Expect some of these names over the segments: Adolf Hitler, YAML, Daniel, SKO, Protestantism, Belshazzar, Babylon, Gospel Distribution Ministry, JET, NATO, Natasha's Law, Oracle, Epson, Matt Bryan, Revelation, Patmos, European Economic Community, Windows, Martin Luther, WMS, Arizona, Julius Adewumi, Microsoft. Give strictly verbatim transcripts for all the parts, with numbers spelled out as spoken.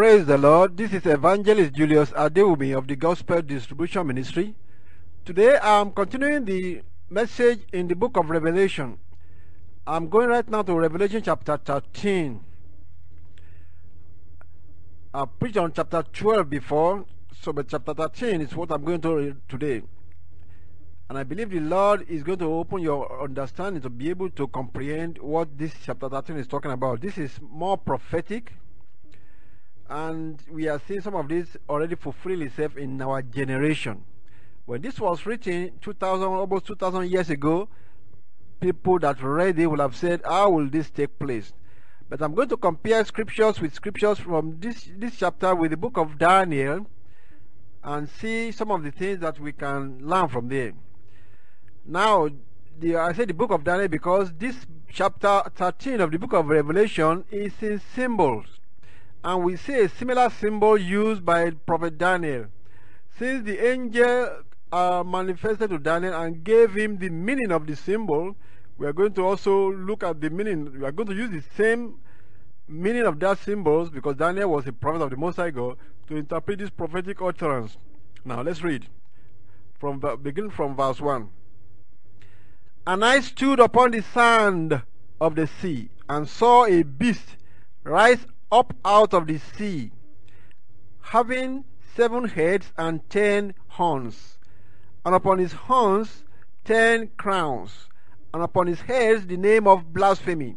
Praise the Lord. This is Evangelist Julius Adewumi of the Gospel Distribution Ministry. Today I'm continuing the message in the book of Revelation. I'm going right now to Revelation chapter thirteen. I preached on chapter twelve before, so but chapter thirteen is what I'm going to read today. And I believe the Lord is going to open your understanding to be able to comprehend what this chapter thirteen is talking about. This is more prophetic, and we are seeing some of this already fulfill itself in our generation. When this was written two thousand, almost two thousand years ago, people that read it will have said, how will this take place? But I'm going to compare scriptures with scriptures from this, this chapter with the book of Daniel, and see some of the things that we can learn from there. Now, the, I say the book of Daniel because this chapter thirteen of the book of Revelation is in symbols. And we see a similar symbol used by Prophet Daniel. Since the angel uh, manifested to Daniel and gave him the meaning of the symbol, we are going to also look at the meaning. We are going to use the same meaning of that symbols, because Daniel was a prophet of the Most High God, to interpret this prophetic utterance. Now let's read. From beginning from verse one. And I stood upon the sand of the sea, and saw a beast rise up out of the sea, having seven heads and ten horns, and upon his horns ten crowns, and upon his heads the name of blasphemy.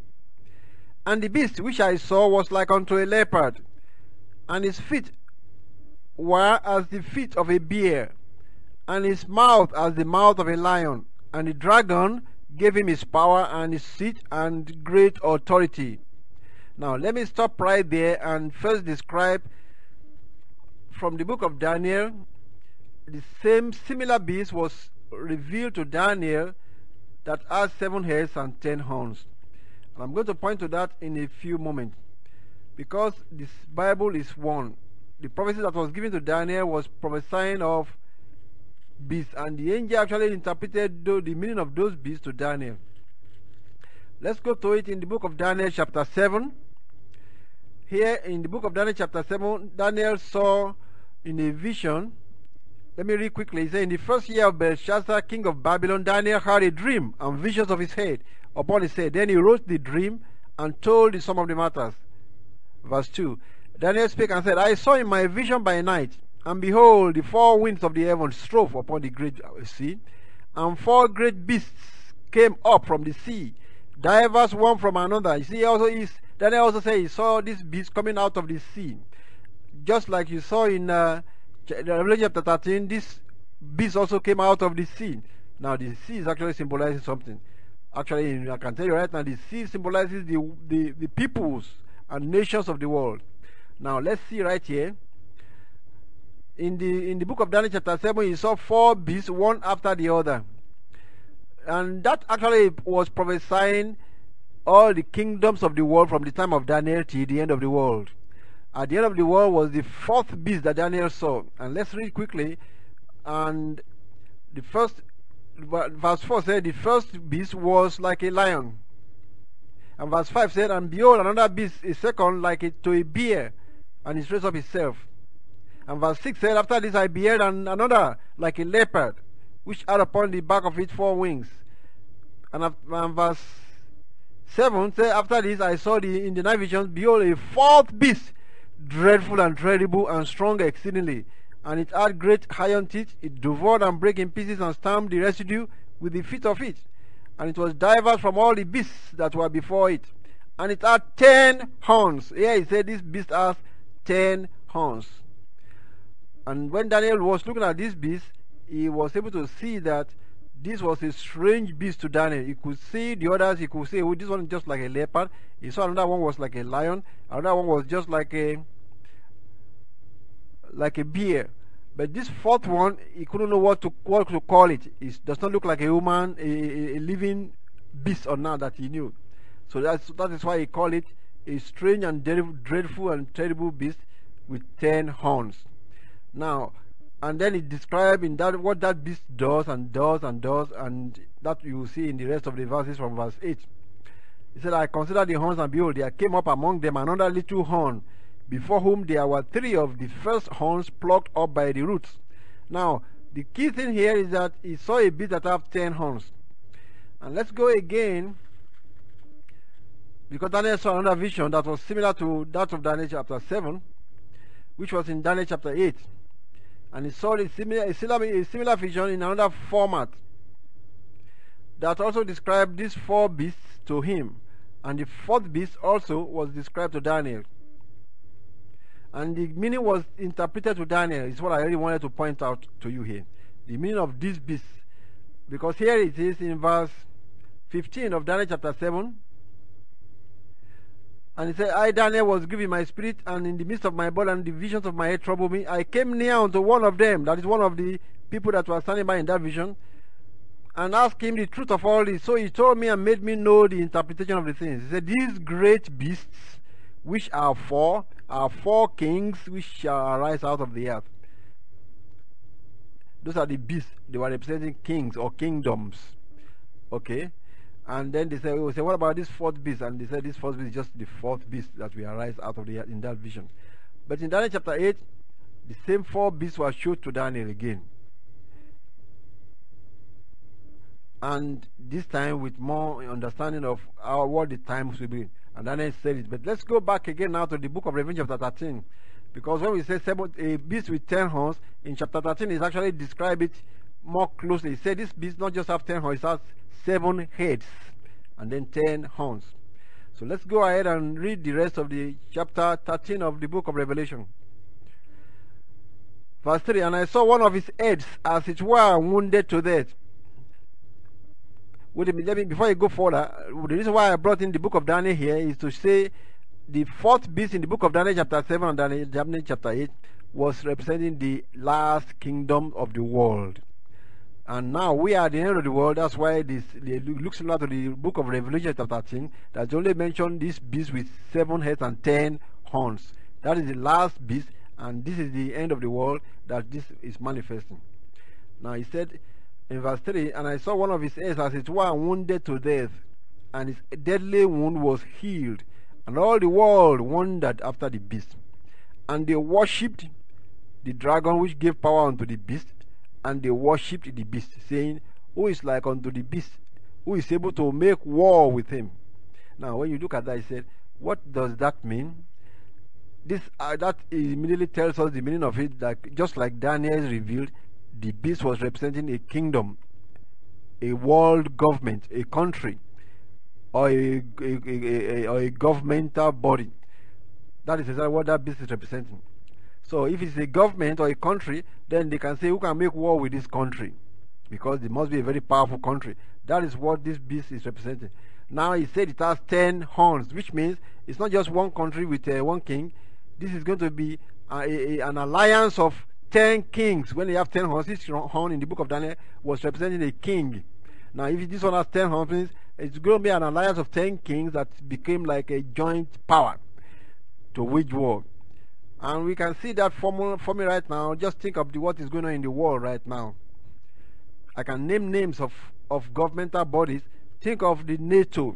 And the beast which I saw was like unto a leopard, and his feet were as the feet of a bear, and his mouth as the mouth of a lion. And the dragon gave him his power and his seat and great authority. Now let me stop right there and first describe from the book of Daniel. The same similar beast was revealed to Daniel that has seven heads and ten horns. And I'm going to point to that in a few moments, because this Bible is one. The prophecy that was given to Daniel was prophesying of beasts, and the angel actually interpreted the meaning of those beasts to Daniel. Let's go to it in the book of Daniel chapter seven. Here in the book of Daniel chapter seven, Daniel saw in a vision. Let me read quickly. He said, in the first year of Belshazzar, king of Babylon, Daniel had a dream and visions of his head upon his head. Then he wrote the dream and told the sum of the matters. Verse two. Daniel spake and said, I saw in my vision by night, and behold, the four winds of the heaven strove upon the great sea, and four great beasts came up from the sea, divers one from another. You see, also is Daniel also said he saw this beast coming out of the sea, just like you saw in uh, Revelation chapter thirteen. This beast also came out of the sea. Now, the sea is actually symbolizing something. Actually, I can tell you right now, the sea symbolizes the the, the peoples and nations of the world. Now, let's see right here. In the in the book of Daniel chapter seven, he saw four beasts, one after the other, and that actually was prophesying all the kingdoms of the world from the time of Daniel till the end of the world. At the end of the world was the fourth beast that Daniel saw, and let's read quickly. And the first verse four said, the first beast was like a lion, and verse five said, and behold, another beast, a second like it to a bear, and he raised up himself. And verse six said, after this I beheld and another like a leopard, which had upon the back of it four wings. And, and verse seven said, after this I saw the, in the night visions, behold, a fourth beast, dreadful and terrible and strong exceedingly. And it had great iron teeth, it devoured and brake in pieces and stamped the residue with the feet of it. And it was diverse from all the beasts that were before it. And it had ten horns. Here he said this beast has ten horns. And when Daniel was looking at this beast, he was able to see that this was a strange beast to Daniel. He could see the others. He could say, oh, this one is just like a leopard. He saw another one was like a lion. Another one was just like a like a bear. But this fourth one, he couldn't know what to, what to call it. It does not look like a human, a, a living beast or not that he knew. So that's, that is why he called it a strange and dreadful and terrible beast with ten horns. Now, and then it describes in that what that beast does and does and does, and that you will see in the rest of the verses from verse eight. He said, I considered the horns, and behold, there came up among them another little horn, before whom there were three of the first horns plucked up by the roots. Now, the key thing here is that he saw a beast that have ten horns. And let's go again, because Daniel saw another vision that was similar to that of Daniel chapter seven, which was in Daniel chapter eight. And he saw a similar, a similar, a similar vision in another format that also described these four beasts to him. And the fourth beast also was described to Daniel. And the meaning was interpreted to Daniel. It's what I really wanted to point out to you here. The meaning of this beast. Because here it is in verse fifteen of Daniel chapter seven. And he said, I, Daniel, was grieved in my spirit, and in the midst of my body, and the visions of my head troubled me. I came near unto one of them, that is one of the people that were standing by in that vision, and asked him the truth of all this. So he told me and made me know the interpretation of the things. He said, these great beasts, which are four, are four kings which shall arise out of the earth. Those are the beasts. They were representing kings or kingdoms. Okay? And then they said, we say, what about this fourth beast? And they said, this fourth beast is just the fourth beast that will arise out of the earth in that vision. But in Daniel chapter eight, the same four beasts were shown to Daniel again. And this time with more understanding of how, what the times will be. And Daniel said it. But let's go back again now to the book of Revelation chapter thirteen. Because when we say seven, a beast with ten horns, in chapter thirteen, it's actually described it more closely. He said this beast not just have ten horns, it has seven heads and then ten horns. So let's go ahead and read the rest of the chapter thirteen of the book of Revelation. Verse three, and I saw one of his heads as it were wounded to death. Wait a minute, let me, before I go further, the reason why I brought in the book of Daniel here is to say the fourth beast in the book of Daniel chapter seven and Daniel, Daniel chapter eight was representing the last kingdom of the world. And now we are at the end of the world. That's why this it looks similar to the book of Revelation chapter thirteen that only mentioned this beast with seven heads and ten horns. That is the last beast, and this is the end of the world that this is manifesting. Now he said in verse three, and I saw one of his heads as it were wounded to death, and his deadly wound was healed, and all the world wondered after the beast. And they worshipped the dragon which gave power unto the beast, and they worshipped the beast, saying, who is like unto the beast, who is able to make war with him? Now, when you look at that, he said, what does that mean? This uh, that immediately tells us the meaning of it, that just like Daniel revealed, the beast was representing a kingdom, a world government, a country, or a, a, a, a, or a governmental body. That is exactly what that beast is representing. So if it's a government or a country, then they can say, who can make war with this country? Because it must be a very powerful country. That is what this beast is representing. Now he said it has ten horns, which means it's not just one country with uh, one king. This is going to be uh, a, a, an alliance of ten kings. When you have ten horns, this horn in the book of Daniel was representing a king. Now if this one has ten horns, means it's going to be an alliance of ten kings that became like a joint power to wage war. And we can see that formula for me right now. Just think of the, what is going on in the world right now. I can name names of, of governmental bodies. Think of the NATO,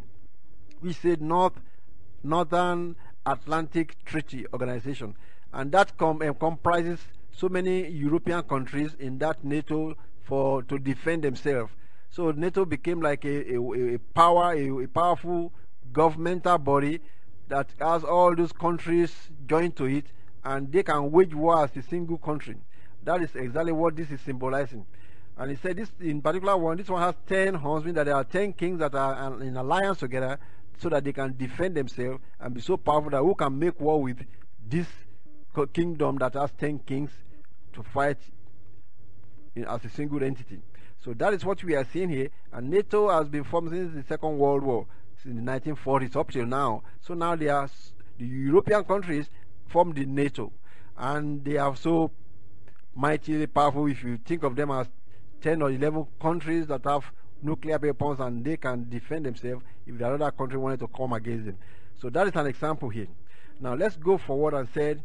we said North, Northern Atlantic Treaty Organization. And that com um, comprises so many European countries in that NATO for to defend themselves. So NATO became like a, a, a power, a, a powerful governmental body that has all those countries joined to it, and they can wage war as a single country. That is exactly what this is symbolizing. And he said this in particular one, this one has ten horns, meaning that there are ten kings that are in alliance together so that they can defend themselves and be so powerful that who can make war with this kingdom that has ten kings to fight in, as a single entity. So that is what we are seeing here. And NATO has been formed since the Second World War, since the nineteen forties up till now. So now they are the European countries formed the NATO, and they are so mightily powerful. If you think of them as ten or eleven countries that have nuclear weapons, and they can defend themselves if the other country wanted to come against them. So that is an example here. Now let's go forward and said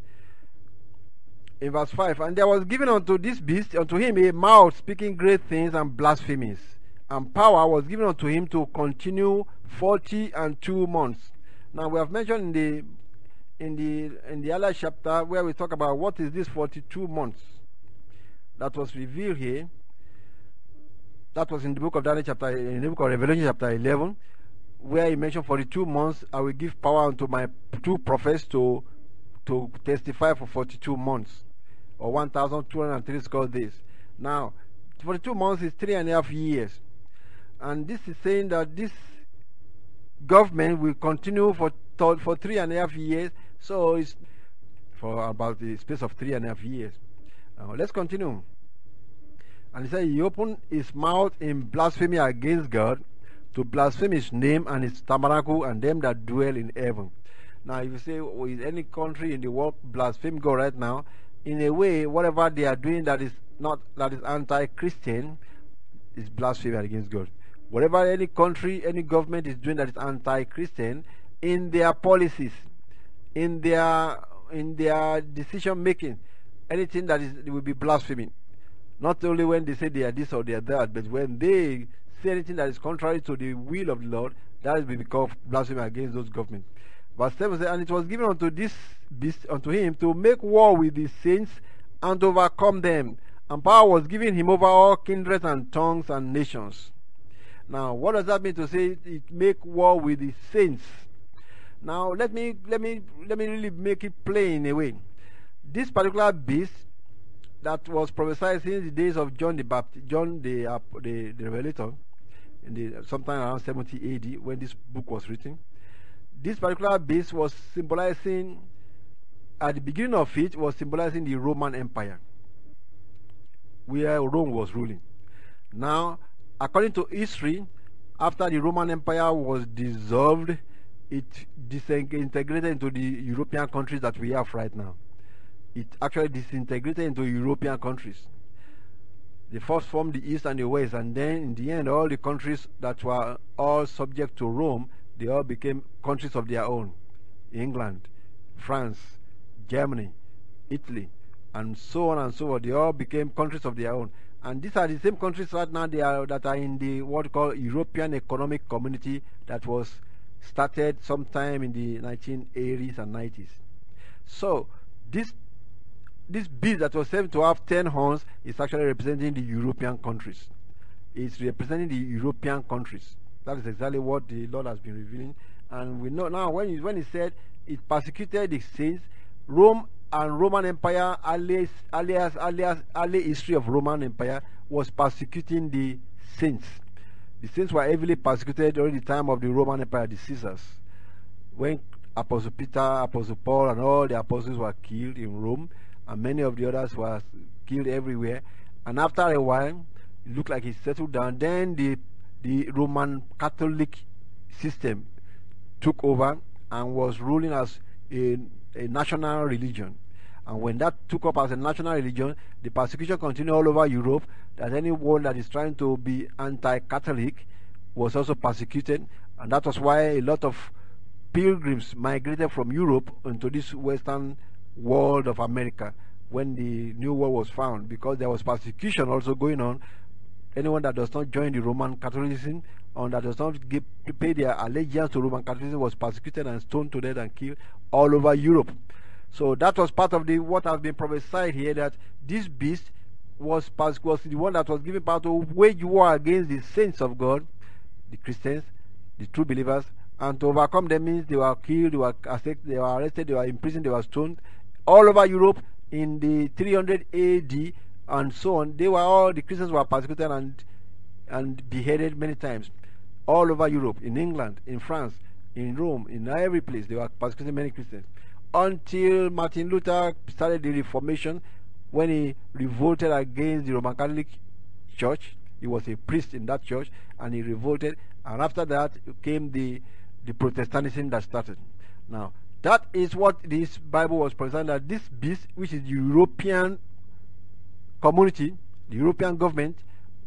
in verse five, and there was given unto this beast, unto him, a mouth speaking great things and blasphemies, and power was given unto him to continue forty and two months. Now we have mentioned in the in the in the other chapter where we talk about what is this forty-two months that was revealed here. That was in the book of Daniel chapter, in the book of Revelation chapter eleven, where he mentioned forty-two months. I will give power unto my two prophets to to testify for forty-two months, or one thousand two hundred three score days. Now, forty-two months is three and a half years, and this is saying that this government will continue for for three and a half years. So it's for about the space of three and a half years. Now, let's continue. And he said, he opened his mouth in blasphemy against God, to blaspheme his name and his tabernacle and them that dwell in heaven. Now, if you say, well, is any country in the world blaspheme God right now? In a way, whatever they are doing that is not that is anti-Christian is blasphemy against God. Whatever any country, any government is doing that is anti-Christian, in their policies, in their in their decision making, anything that is will be blasphemy. Not only when they say they are this or they are that, but when they say anything that is contrary to the will of the Lord, that is because blasphemy against those governments. Verse seven says, and it was given unto this beast, unto him, to make war with the saints and to overcome them. And power was given him over all kindreds and tongues and nations. Now, what does that mean to say it make war with the saints? Now, let me let me let me really make it plain in a way. This particular beast that was prophesied since the days of John the Baptist, John the uh, the, the Revelator, in the, sometime around seventy A D when this book was written. This particular beast was symbolizing, at the beginning of it, was symbolizing the Roman Empire, where Rome was ruling. Now, according to history, after the Roman Empire was dissolved, it disintegrated into the European countries that we have right now. It actually disintegrated into European countries. They first formed the East and the West, and then in the end, all the countries that were all subject to Rome, they all became countries of their own. England, France, Germany, Italy, and so on and so forth. They all became countries of their own. And these are the same countries right now they are, that are in the what we call European Economic Community that was started sometime in the nineteen eighties and nineties. So, this This beast that was said to have ten horns is actually representing the European countries. It's representing the European countries. That is exactly what the Lord has been revealing. And we know now when he, when he said it persecuted the saints, Rome and Roman Empire, alias, alias, alias, early history of Roman Empire was persecuting the saints. The saints were heavily persecuted during the time of the Roman Empire, the Caesars. When Apostle Peter, Apostle Paul, and all the apostles were killed in Rome, and many of the others were killed everywhere, and after a while it looked like it settled down. Then the the Roman Catholic system took over and was ruling as a, a national religion. And when that took up as a national religion, the persecution continued all over Europe, that anyone that is trying to be anti-Catholic was also persecuted. And that was why a lot of pilgrims migrated from Europe into this Western world of America when the new world was found, because there was persecution also going on. Anyone that does not join the Roman Catholicism, or that does not give, pay their allegiance to Roman Catholicism, was persecuted and stoned to death and killed all over Europe. So that was part of the what has been prophesied here, that this beast was, was the one that was given power to wage war against the saints of God, the Christians, the true believers, and to overcome them means they were killed, they were, they were arrested, they were imprisoned, they were stoned. All over Europe in the three hundred A D and so on, they were all the Christians were persecuted and and beheaded many times. All over Europe, in England, in France, in Rome, in every place they were persecuting many Christians. Until Martin Luther started the Reformation, when he revolted against the Roman Catholic Church. He was a priest in that church and he revolted, and after that came the the Protestantism that started. Now, that is what this Bible was presented, that this beast, which is the European community, the European government,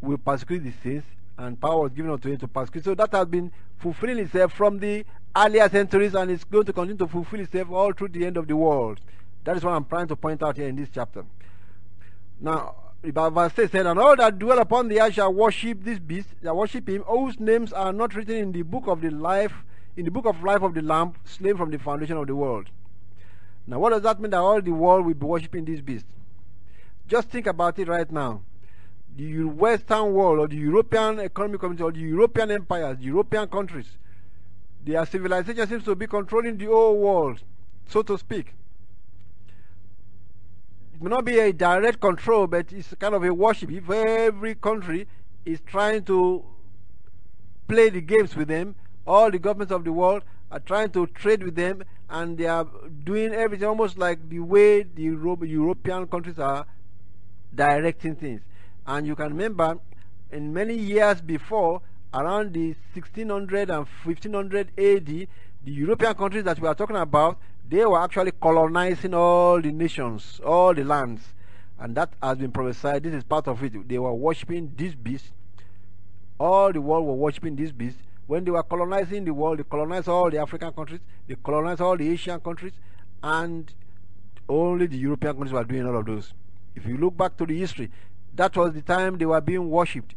will persecute the saints, and power was given unto him to persecute. So that has been fulfilling itself from the earlier centuries, and it's going to continue to fulfill itself all through the end of the world. That is what I'm trying to point out here in this chapter. Now, verse six said, and all that dwell upon the earth shall worship this beast, shall worship him, whose names are not written in the book of the life, in the book of life of the Lamb, slain from the foundation of the world. Now, what does that mean that all the world will be worshipping this beast? Just think about it right now. The Western world, or the European Economic Community, or the European empires, the European countries, their civilization seems to be controlling the whole world, so to speak. It may not be a direct control, but it's kind of a worship. If every country is trying to play the games with them, all the governments of the world are trying to trade with them, and they are doing everything almost like the way the Euro European countries are directing things. And you can remember, in many years before, around the sixteen hundred and fifteen hundred A D, the European countries that we are talking about, they were actually colonizing all the nations, all the lands. And that has been prophesied. This is part of it. They were worshipping this beast. All the world were worshipping this beast. When they were colonizing the world, they colonized all the African countries, they colonized all the Asian countries, and only the European countries were doing all of those. If you look back to the history, that was the time they were being worshipped,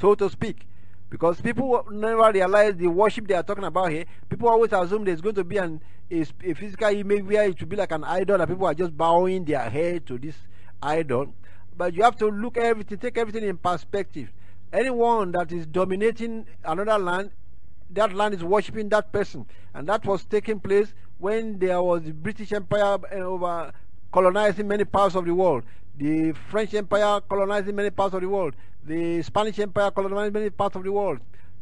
so to speak. Because people never realize the worship they are talking about here. People always assume there's going to be an, a, a physical image where it should be like an idol, that people are just bowing their head to this idol. But you have to look at everything, take everything in perspective. Anyone that is dominating another land, that land is worshipping that person. And that was taking place when there was the British Empire over colonizing many parts of the world. The French Empire colonizing many parts of the world. The Spanish Empire colonizing many parts of the world.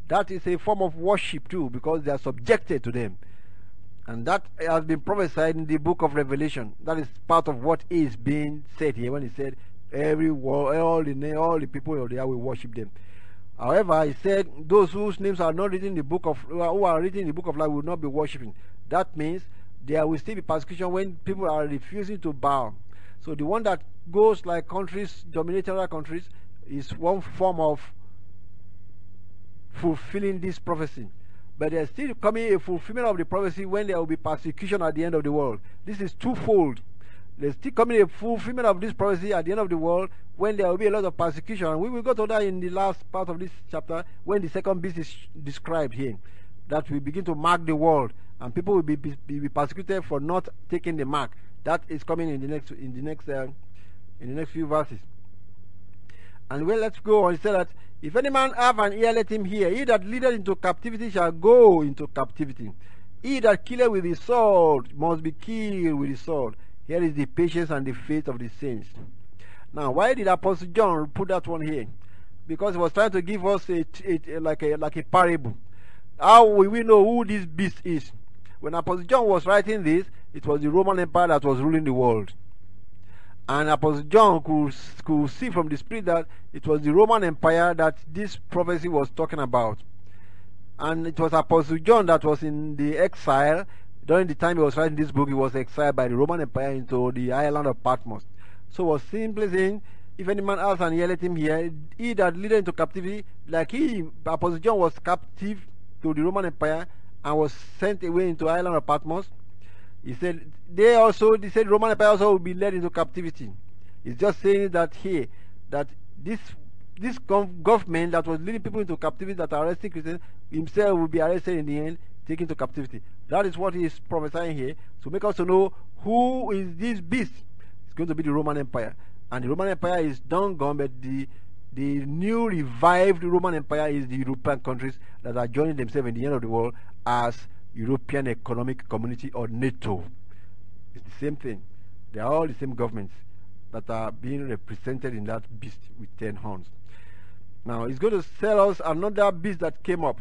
That is a form of worship too, because they are subjected to them. And that has been prophesied in the book of Revelation. That is part of what is being said here when he said, every world, all the, all the people of the earth will worship them. However, he said, those whose names are not written in the book of, who are written in the book of life will not be worshipping. That means there will still be persecution when people are refusing to bow. So the one that goes like countries dominating other countries is one form of fulfilling this prophecy. But there's still coming a fulfillment of the prophecy when there will be persecution at the end of the world. This is twofold. There's still coming a fulfillment of this prophecy at the end of the world when there will be a lot of persecution. And we will go to that in the last part of this chapter when the second beast is described here. That will begin to mark the world, and people will be, be, be persecuted for not taking the mark. That is coming in the next in the next uh, in the next few verses. And well, let's go on. He said that if any man have an ear, let him hear. He that leadeth into captivity shall go into captivity. He that killeth with his sword must be killed with his sword. Here is the patience and the faith of the saints. Now, why did Apostle John put that one here? Because he was trying to give us a, a, a like a like a parable. How will we know who this beast is? When Apostle John was writing this, it was the Roman Empire that was ruling the world. And Apostle John could, could see from the Spirit that it was the Roman Empire that this prophecy was talking about. And it was Apostle John that was in the exile. During the time he was writing this book, he was exiled by the Roman Empire into the island of Patmos. So it was simply saying, if any man has an ear, let him hear. He that leadeth into captivity, like he, Apostle John was captive to the Roman Empire and was sent away into the island of Patmos. He said, they also, they said Roman Empire also will be led into captivity. He's just saying that here, that this this government that was leading people into captivity, that are arresting Christians, himself will be arrested in the end, taken into captivity. That is what he's prophesying here, to make us to know who is this beast. It's going to be the Roman Empire. And the Roman Empire is done gone, but the The new revived Roman Empire is the European countries that are joining themselves in the end of the world as European Economic Community, or NATO. It's the same thing. They are all the same governments that are being represented in that beast with ten horns. Now, it's going to tell us another beast that came up.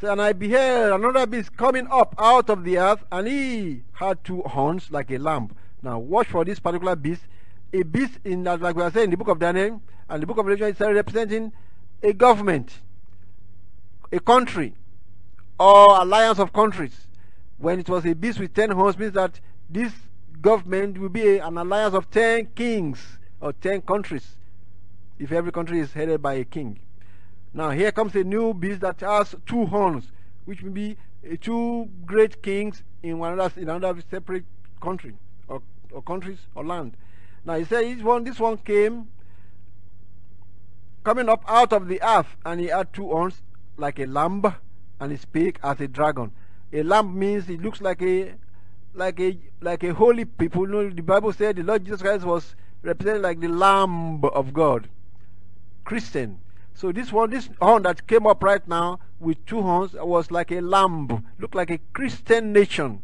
So, and I beheld another beast coming up out of the earth, and he had two horns like a lamb. Now, watch for this particular beast. A beast in that, like we are saying, in the book of Daniel and the book of Revelation, is representing a government, a country, or alliance of countries. When it was a beast with ten horns, means that this government will be a, an alliance of ten kings or ten countries, if every country is headed by a king. Now here comes a new beast that has two horns, which will be uh, two great kings in one another, in another separate country or, or countries or land. Now he said this one, this one came coming up out of the earth, and he had two horns like a lamb, and he spake as a dragon. A lamb means it looks like a like a like a holy people. You know, the Bible said the Lord Jesus Christ was represented like the Lamb of God, Christian. So this one, this horn that came up right now with two horns, was like a lamb, looked like a Christian nation.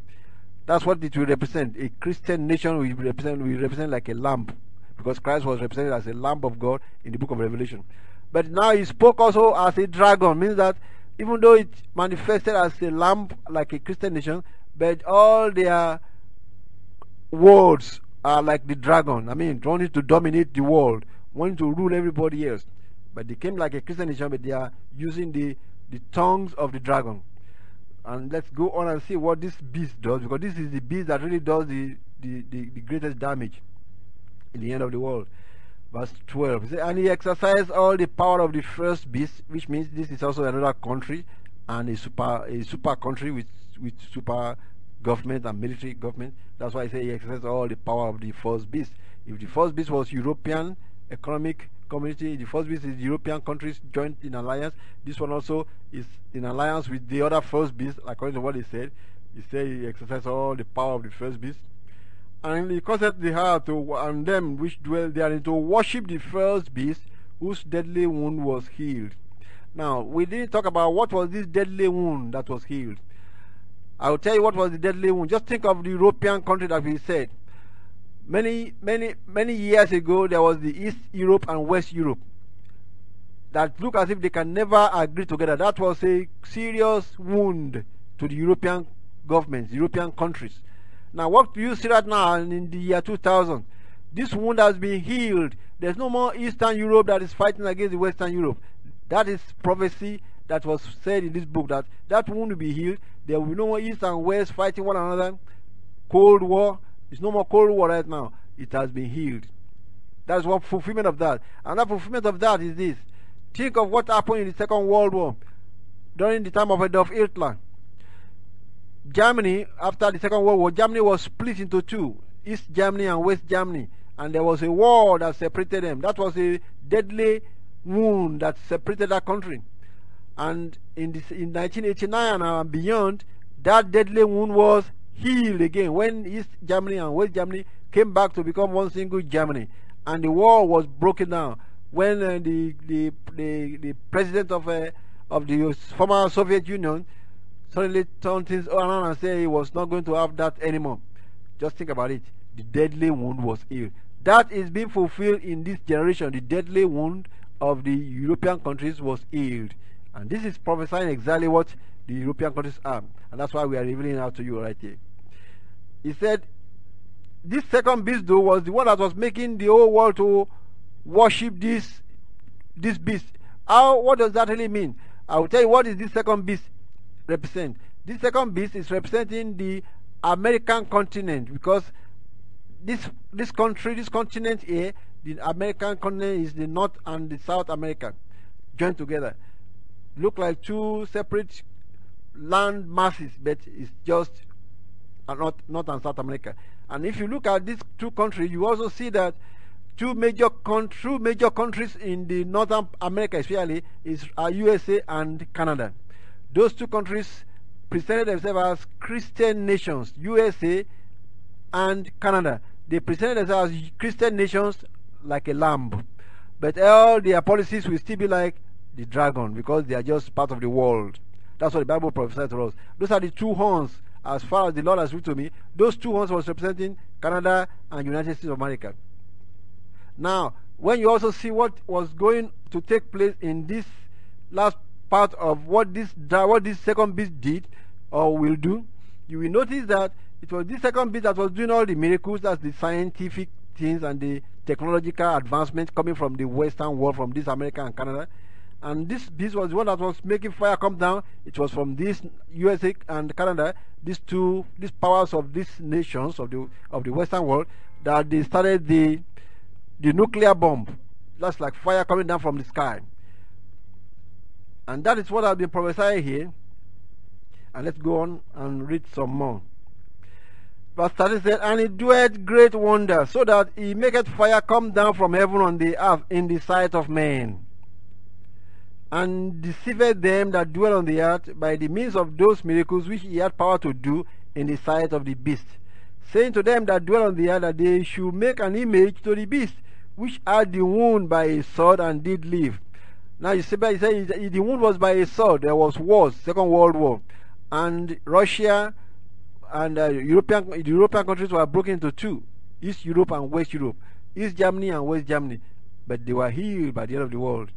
That's what it will represent. A Christian nation will represent will represent like a lamb, because Christ was represented as a Lamb of God in the book of Revelation. But now he spoke also as a dragon, means that even though it manifested as a lamb like a Christian nation, but all their words are like the dragon. I mean, wanting to dominate the world, wanting to rule everybody else. But they came like a Christian nation, but they are using the, the tongues of the dragon. And let's go on and see what this beast does, because this is the beast that really does the, the, the, the greatest damage in the end of the world. Verse twelve, says, and he exercised all the power of the first beast, which means this is also another country, and a super a super country with with super government and military government. That's why I say he exercised all the power of the first beast. If the first beast was European Economic Community, the first beast is European countries joined in alliance. This one also is in alliance with the other first beast, according to what he said. He said he exercised all the power of the first beast. And he caused the heart to, and them which dwell therein to worship the first beast, whose deadly wound was healed. Now, we didn't talk about what was this deadly wound that was healed. I will tell you what was the deadly wound. Just think of the European country that we said. Many, many, many years ago, there was the East Europe and West Europe that look as if they can never agree together. That was a serious wound to the European governments, European countries. Now, what you see right now in the year two thousand, this wound has been healed. There's no more Eastern Europe that is fighting against the Western Europe. That is prophecy that was said in this book, that that wound will be healed. There will be no more East and West fighting one another. Cold War. It's no more Cold War right now. It has been healed. That's one fulfillment of that. Another fulfillment of that is this. Think of what happened in the Second World War during the time of Adolf Hitler. Germany, after the Second World War, Germany was split into two, East Germany and West Germany, and there was a war that separated them. That was a deadly wound that separated that country. And in, this, in nineteen eighty-nine and beyond, that deadly wound was healed again, when East Germany and West Germany came back to become one single Germany, and the wall was broken down when uh, the, the, the, the president of, uh, of the former Soviet Union suddenly turned things around and said he was not going to have that anymore. Just think about it. The deadly wound was healed. That is being fulfilled in this generation. The deadly wound of the European countries was healed. And this is prophesying exactly what the European countries are. And that's why we are revealing out to you right here. He said, this second beast, though, was the one that was making the whole world to worship this, this beast. How, what does that really mean? I will tell you what is this second beast represent. This second beast is representing the American continent, because this this country, this continent here, the American continent is the North and the South America joined together. Look like two separate land masses, but it's just North, North and South America. And if you look at these two countries, you also see that two major two major countries in the North America, especially, is are U S A and Canada. Those two countries presented themselves as Christian nations, U S A and Canada. They presented themselves as Christian nations like a lamb. But all their policies will still be like the dragon, because they are just part of the world. That's what the Bible prophesied to us. Those are the two horns, as far as the Lord has written to me. Those two horns was representing Canada and United States of America. Now, when you also see what was going to take place in this last part of what this what this second beast did or will do, you will notice that it was this second beast that was doing all the miracles, that's the scientific things and the technological advancement coming from the Western world, from this America and Canada. And this beast was the one that was making fire come down. It was from this U S A and Canada, these two these powers of these nations of the of the Western world, that they started the the nuclear bomb. That's like fire coming down from the sky. And that is what I've been prophesying here. And let's go on and read some more. Verse thirty said, and he doeth great wonder, so that he maketh fire come down from heaven on the earth in the sight of men, and deceiveth them that dwell on the earth by the means of those miracles which he had power to do in the sight of the beast. saying to them that dwell on the earth that they should make an image to the beast, which had the wound by a sword and did live. Now you see, he said the wound was by a sword. There was wars, Second World War, and Russia and uh, European the European countries were broken into two: East Europe and West Europe, East Germany and West Germany. But they were healed by the end of the world.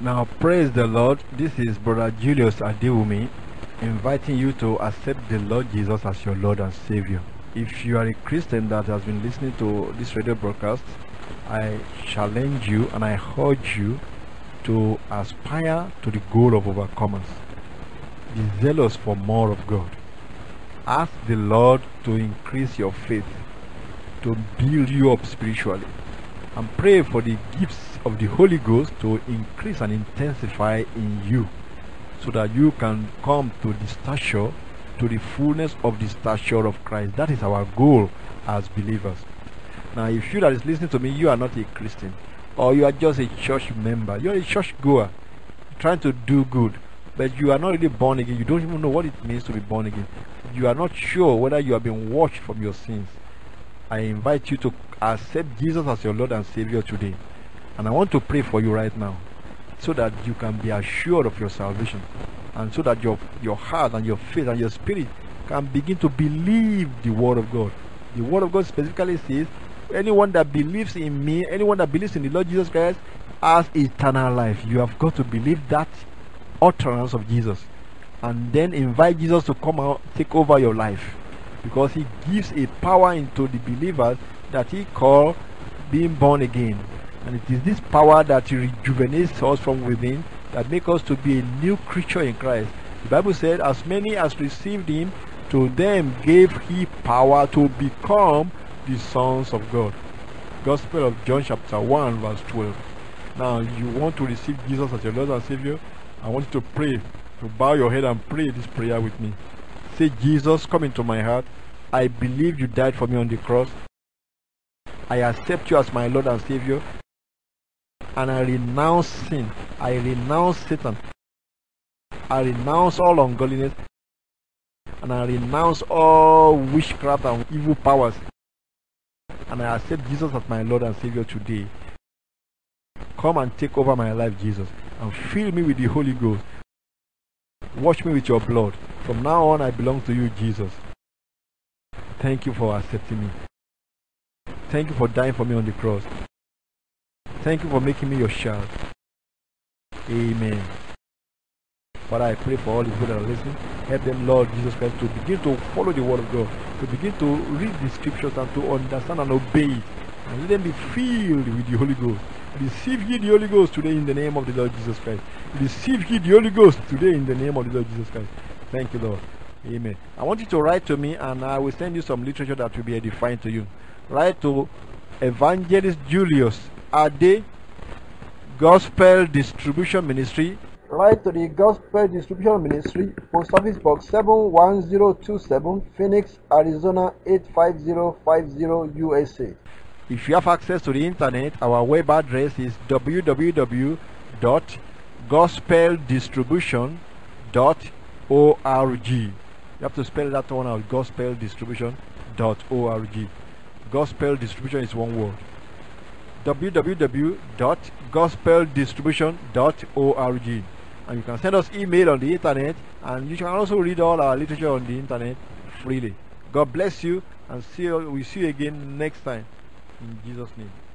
Now praise the Lord. This is Brother Julius Adewumi, inviting you to accept the Lord Jesus as your Lord and Savior. If you are a Christian that has been listening to this radio broadcast, I challenge you and I urge you to aspire to the goal of overcomers. Be zealous for more of God. Ask the Lord to increase your faith, to build you up spiritually, and pray for the gifts of the Holy Ghost to increase and intensify in you, so that you can come to the stature, to the fullness of the stature of Christ. That is our goal as believers. Now, if you that is listening to me, you are not a Christian, or you are just a church member, you are a church goer, trying to do good, but you are not really born again. You don't even know what it means to be born again. You are not sure whether you have been washed from your sins. I invite you to accept Jesus as your Lord and Savior today, and I want to pray for you right now, so that you can be assured of your salvation, and so that your your heart and your faith and your spirit can begin to believe the word of God. The word of God specifically says, anyone that believes in me, anyone that believes in the Lord Jesus Christ, has eternal life. You have got to believe that utterance of Jesus, and then invite Jesus to come out, take over your life, because he gives a power into the believers that he called being born again. And it is this power that rejuvenates us from within, that makes us to be a new creature in Christ. The Bible said, as many as received him, to them gave he power to become the sons of God. Gospel of John chapter one verse twelve. Now you want to receive Jesus as your Lord and Savior, I want you to pray, to bow your head and pray this prayer with me. Say, Jesus, come into my heart. I believe you died for me on the cross. I accept you as my Lord and Savior, and I renounce sin. I renounce Satan. I renounce all ungodliness, and I renounce all witchcraft and evil powers, and I accept Jesus as my Lord and Savior today. Come and take over my life, Jesus, and fill me with the Holy Ghost. Wash me with your blood. From now on, I belong to you, Jesus. Thank you for accepting me. Thank you for dying for me on the cross. Thank you for making me your child. Amen. Father, I pray for all the people that are listening. Help them, Lord Jesus Christ, to begin to follow the word of God, to begin to read the scriptures and to understand and obey it. And let them be filled with the Holy Ghost. Receive ye the Holy Ghost today in the name of the Lord Jesus Christ. Receive ye the Holy Ghost today in the name of the Lord Jesus Christ. Thank you, Lord. Amen. I want you to write to me, and I will send you some literature that will be edifying to you. Write to Evangelist Julius Ade, Gospel Distribution Ministry. Write to the Gospel Distribution Ministry, Post Office Box seven one zero two seven, Phoenix, Arizona eight five zero five zero, U S A. If you have access to the internet, our web address is w w w dot gospel distribution dot org. You have to spell that one out, gospel distribution dot org. Gospel distribution is one word. w w w dot gospel distribution dot org. And you can send us email on the internet, and you can also read all our literature on the internet freely. God bless you, and see you, we see you again next time. In Jesus' name.